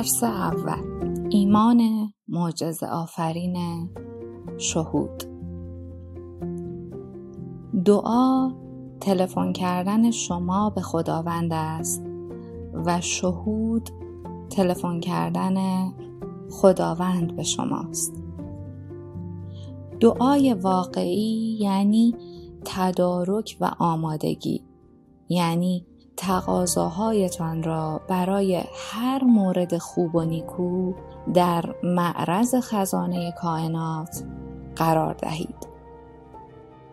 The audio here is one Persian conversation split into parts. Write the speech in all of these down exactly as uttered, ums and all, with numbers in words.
درس اول، ایمان معجزه آفرین شهود. دعا تلفن کردن شما به خداوند است و شهود تلفن کردن خداوند به شماست. دعای واقعی یعنی تدارک و آمادگی، یعنی تقاضاهایتان را برای هر مورد خوب و نیکو در معرض خزانه کائنات قرار دهید.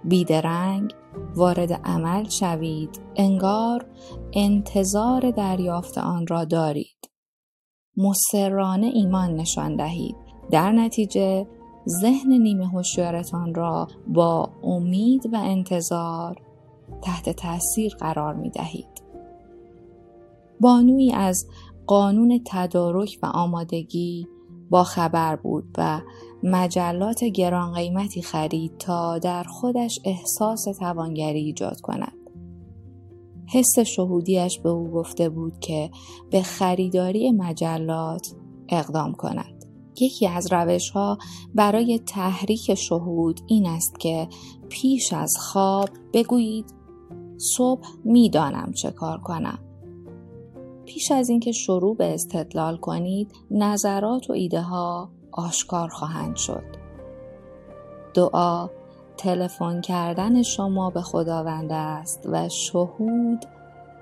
بیدرنگ وارد عمل شوید، انگار انتظار دریافت آن را دارید. مصرانه ایمان نشان دهید، در نتیجه ذهن نیمه هوشیارتان را با امید و انتظار تحت تأثیر قرار می دهید. بانوی از قانون تدارک و آمادگی با خبر بود و مجلات گران قیمتی خرید تا در خودش احساس توانگری ایجاد کند. حس شهودیش به او گفته بود که به خریداری مجلات اقدام کند. یکی از روش‌ها برای تحریک شهود این است که پیش از خواب بگویید صبح می‌دانم چه کار کنم. پیش از اینکه شروع به استدلال کنید، نظرات و ایده‌ها آشکار خواهند شد. دعا تلفن کردن شما به خداوند است و شهود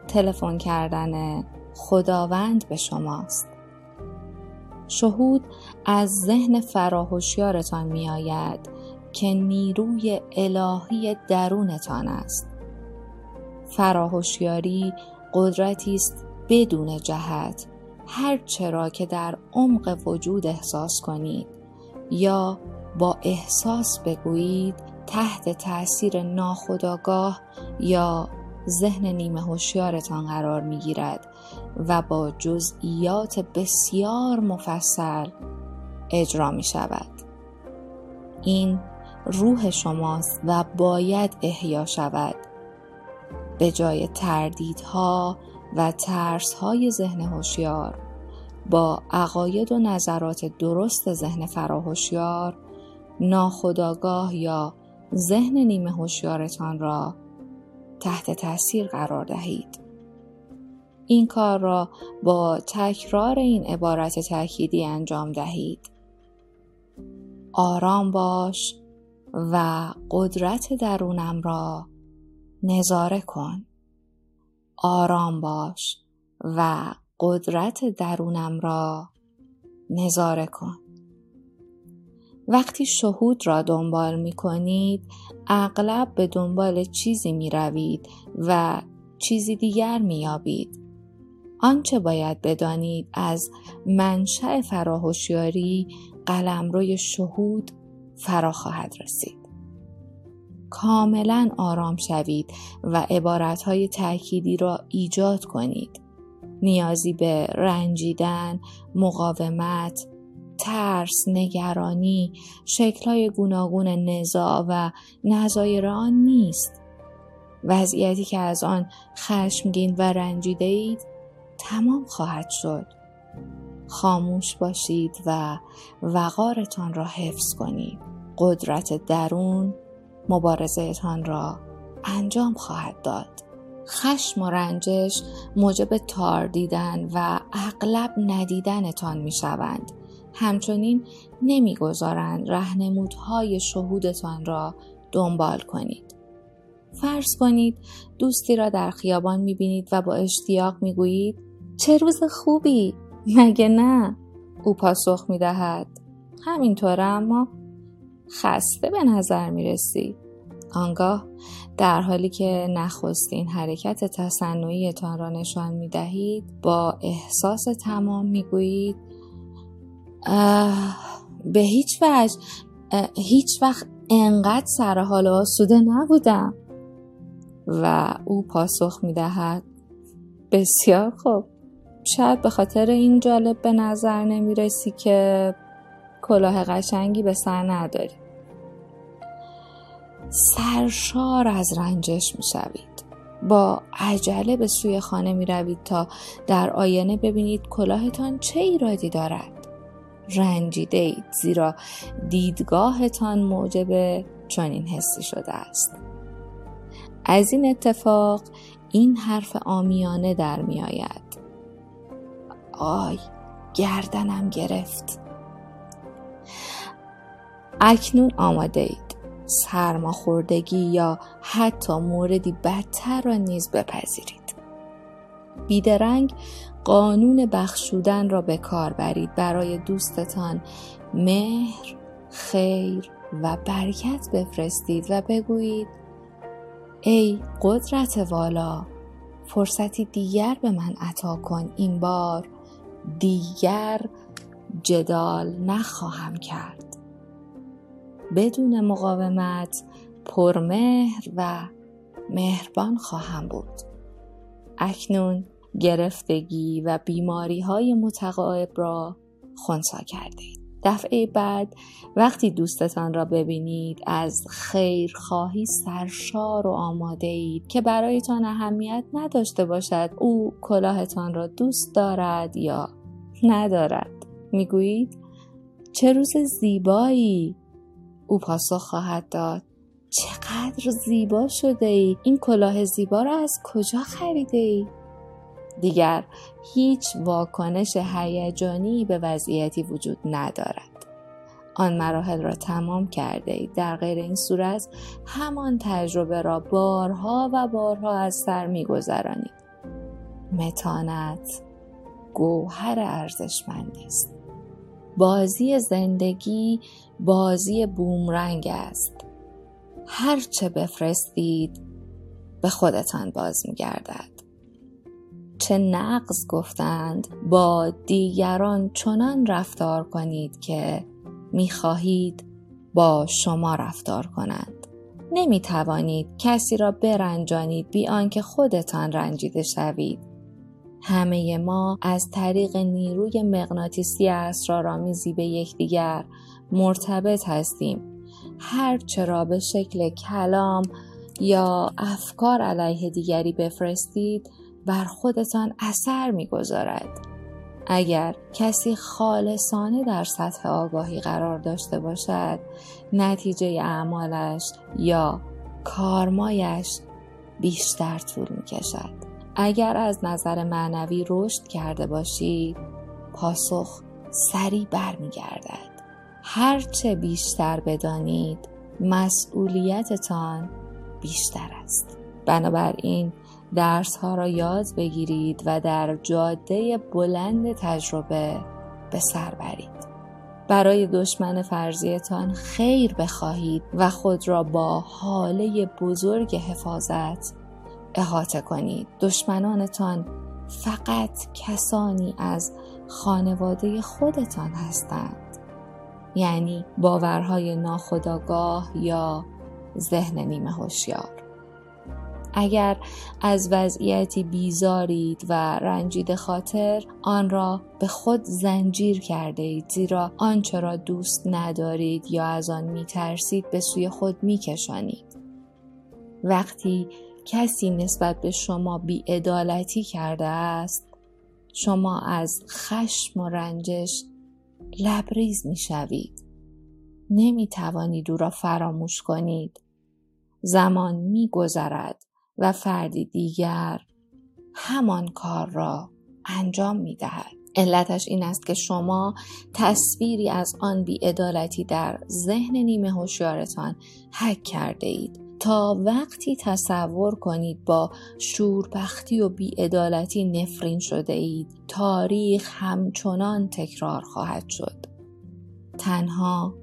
تلفن کردن خداوند به شماست. شهود از ذهن فراهوشیارتان می آید که نیروی الهی درونتان است. فراهوشیاری قدرتی است بدون جهت. هر چرا که در عمق وجود احساس کنید یا با احساس بگویید، تحت تأثیر ناخودآگاه یا ذهن نیمه هوشیارتان قرار می گیرد و با جزئیات بسیار مفصل اجرا می شود. این روح شماست و باید احیا شود. به جای تردیدها و ترسهای ذهن هوشیار، با عقاید و نظرات درست ذهن فراهوشیار، ناخودآگاه یا ذهن نیمه هوشیارتان را تحت تأثیر قرار دهید. این کار را با تکرار این عبارت تأکیدی انجام دهید: آرام باش و قدرت درونم را نظاره کن. آرام باش و قدرت درونم را نظاره کن. وقتی شهود را دنبال می کنید، اغلب به دنبال چیزی می روید و چیزی دیگر می یابید. آنچه باید بدانید از منشأ فراهوشیاری قلمروی شهود فرا خواهد رسید. کاملا آرام شوید و عبارتهای تأکیدی را ایجاد کنید. نیازی به رنجیدن، مقاومت، ترس، نگرانی، شکل‌های گوناگون نزاع و نظایر آن نیست. وضعیتی که از آن خشمگین و رنجیده اید تمام خواهد شد. خاموش باشید و وقارتان را حفظ کنید. قدرت درون مبارزه‌تان را انجام خواهد داد. خشم و رنجش موجب تار دیدن و اغلب ندیدنتان می‌شوند. همچنین نمی‌گذارند راهنمودهای شهودتان را دنبال کنید. فرض کنید دوستی را در خیابان می‌بینید و با اشتیاق می‌گویید: چه روز خوبی، مگه نه؟ او پاسخ می‌دهد: همینطوره، اما خسته به نظر می‌رسی. آنگاه در حالی که نخستین حرکت تصنعی‌تان را نشان می‌دهید، با احساس تمام می‌گویید: به هیچ وجه هیچ وقت انقدر سر حال و آسوده نبودم. و او پاسخ می‌دهد: بسیار خوب، شاید به خاطر این جالب به نظر نمی‌رسی که کلاه قشنگی به سر نداری. سرشار از رنجش می‌شوید. با عجله به سوی خانه می روید تا در آینه ببینید کلاهتان چه ایرادی دارد. رنجیده اید زیرا دیدگاهتان موجب چنین حسی شده است. از این اتفاق این حرف عامیانه در می آید: آی گردنم گرفت. اکنون آماده اید سرماخوردگی یا حتی موردی بدتر را نیز بپذیرید. بیدرنگ قانون بخشودن را به کار برید. برای دوستتان مهر، خیر و برکت بفرستید و بگویید: ای قدرت والا، فرصتی دیگر به من عطا کن. این بار دیگر جدال نخواهم کرد. بدون مقاومت پرمهر و مهربان خواهم بود. اکنون گرفتگی و بیماری های متقاعد را خنثی کرده اید. دفعه بعد وقتی دوستتان را ببینید از خیرخواهی سرشار و آماده اید که برایتان اهمیت نداشته باشد او کلاهتان را دوست دارد یا ندارد. میگویید: چه روز زیبایی. او پاسخ خواهد داد: چقدر زیبا شده ای. این کلاه زیبا را از کجا خریده ای؟ دیگر هیچ واکنش هیجانی به وضعیتی وجود ندارد. آن مراحل را تمام کرده اید. در غیر این صورت همان تجربه را بارها و بارها از سر می گذرانید. متانت گوهر ارزشمندی است. بازی زندگی بازی بومرنگ است. هر چه بفرستید به خودتان باز می گردد. چه نقض گفتند با دیگران چنان رفتار کنید که می‌خواهید با شما رفتار کنند. نمی‌توانید کسی را برنجانید بی آنکه خودتان رنجیده شوید. همه ما از طریق نیروی مغناطیسی اسرارآمیزی به یکدیگر مرتبط هستیم. هر چه را به شکل کلام یا افکار علیه دیگری بفرستید بر خودتان اثر می‌گذارد. اگر کسی خالصانه در سطح آگاهی قرار داشته باشد، نتیجه اعمالش یا کارمایش بیشتر طول می‌کشد. اگر از نظر معنوی رشد کرده باشید، پاسخ سریع برمی‌گردد. هر چه بیشتر بدانید، مسئولیتتان بیشتر است. بنابراین درس ها را یاد بگیرید و در جاده بلند تجربه به سر برید. برای دشمن فرضیتان خیر بخواهید و خود را با حاله بزرگ حفاظت احاطه کنید. دشمنانتان فقط کسانی از خانواده خودتان هستند، یعنی باورهای ناخودآگاه یا ذهن نیمه هوشیار. اگر از وضعیتی بیزارید و رنجیده خاطر، آن را به خود زنجیر کرده اید، زیرا آنچه را دوست ندارید یا از آن میترسید به سوی خود میکشانید. وقتی کسی نسبت به شما بی‌عدالتی کرده است، شما از خشم و رنجش لبریز میشوید. نمیتوانید او را فراموش کنید. زمان میگذرد و فردی دیگر همان کار را انجام می‌دهد. علتش این است که شما تصویری از آن بی‌عدالتی در ذهن نیمه هوشیارتان هک کرده اید. تا وقتی تصور کنید با شوربختی و بی‌عدالتی نفرین شده اید، تاریخ همچنان تکرار خواهد شد. تنها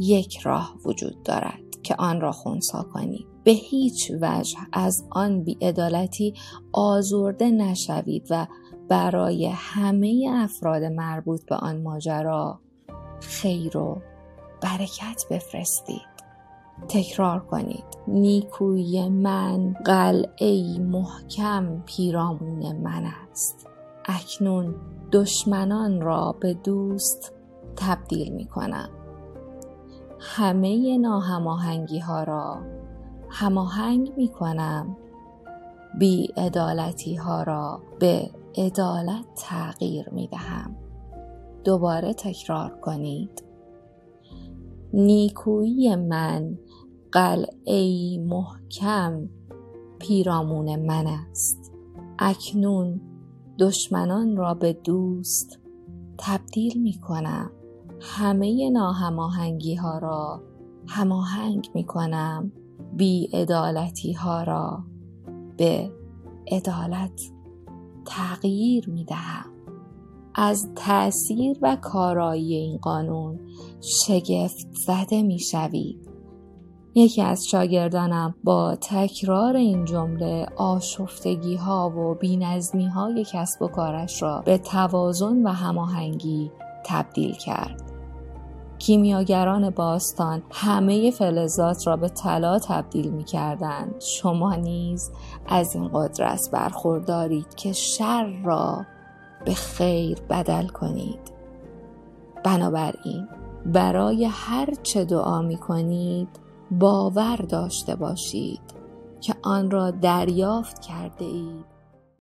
یک راه وجود دارد که آن را خنثی کنید. به هیچ وجه از آن بی‌عدالتی آزرده نشوید و برای همه افراد مربوط به آن ماجرا خیر و برکت بفرستید. تکرار کنید: نیکویی من قلعه‌ای محکم پیرامون من است. اکنون دشمنان را به دوست تبدیل می کنم. همه ناهماهنگی ها را هماهنگ می کنم بی‌عدالتی ها را به عدالت تغییر می دهم. دوباره تکرار کنید. نیکویی من قلعه‌ای محکم پیرامون من است. اکنون دشمنان را به دوست تبدیل می کنم. همه ناهماهنگی ها را هماهنگ می کنم. بی‌عدالتی ها را به عدالت تغییر می دهم. از تأثیر و کارایی این قانون شگفت زده می شوید. یکی از شاگردانم با تکرار این جمله آشفتگی ها و بی‌نظمی های کسب و کارش را به توازن و هماهنگی تبدیل کرد. کیمیاگران باستان همه فلزات را به طلا تبدیل می کردند. شما نیز از این قدرت برخوردارید که شر را به خیر بدل کنید. بنابراین برای هر چه دعا می کنید باور داشته باشید که آن را دریافت کرده اید.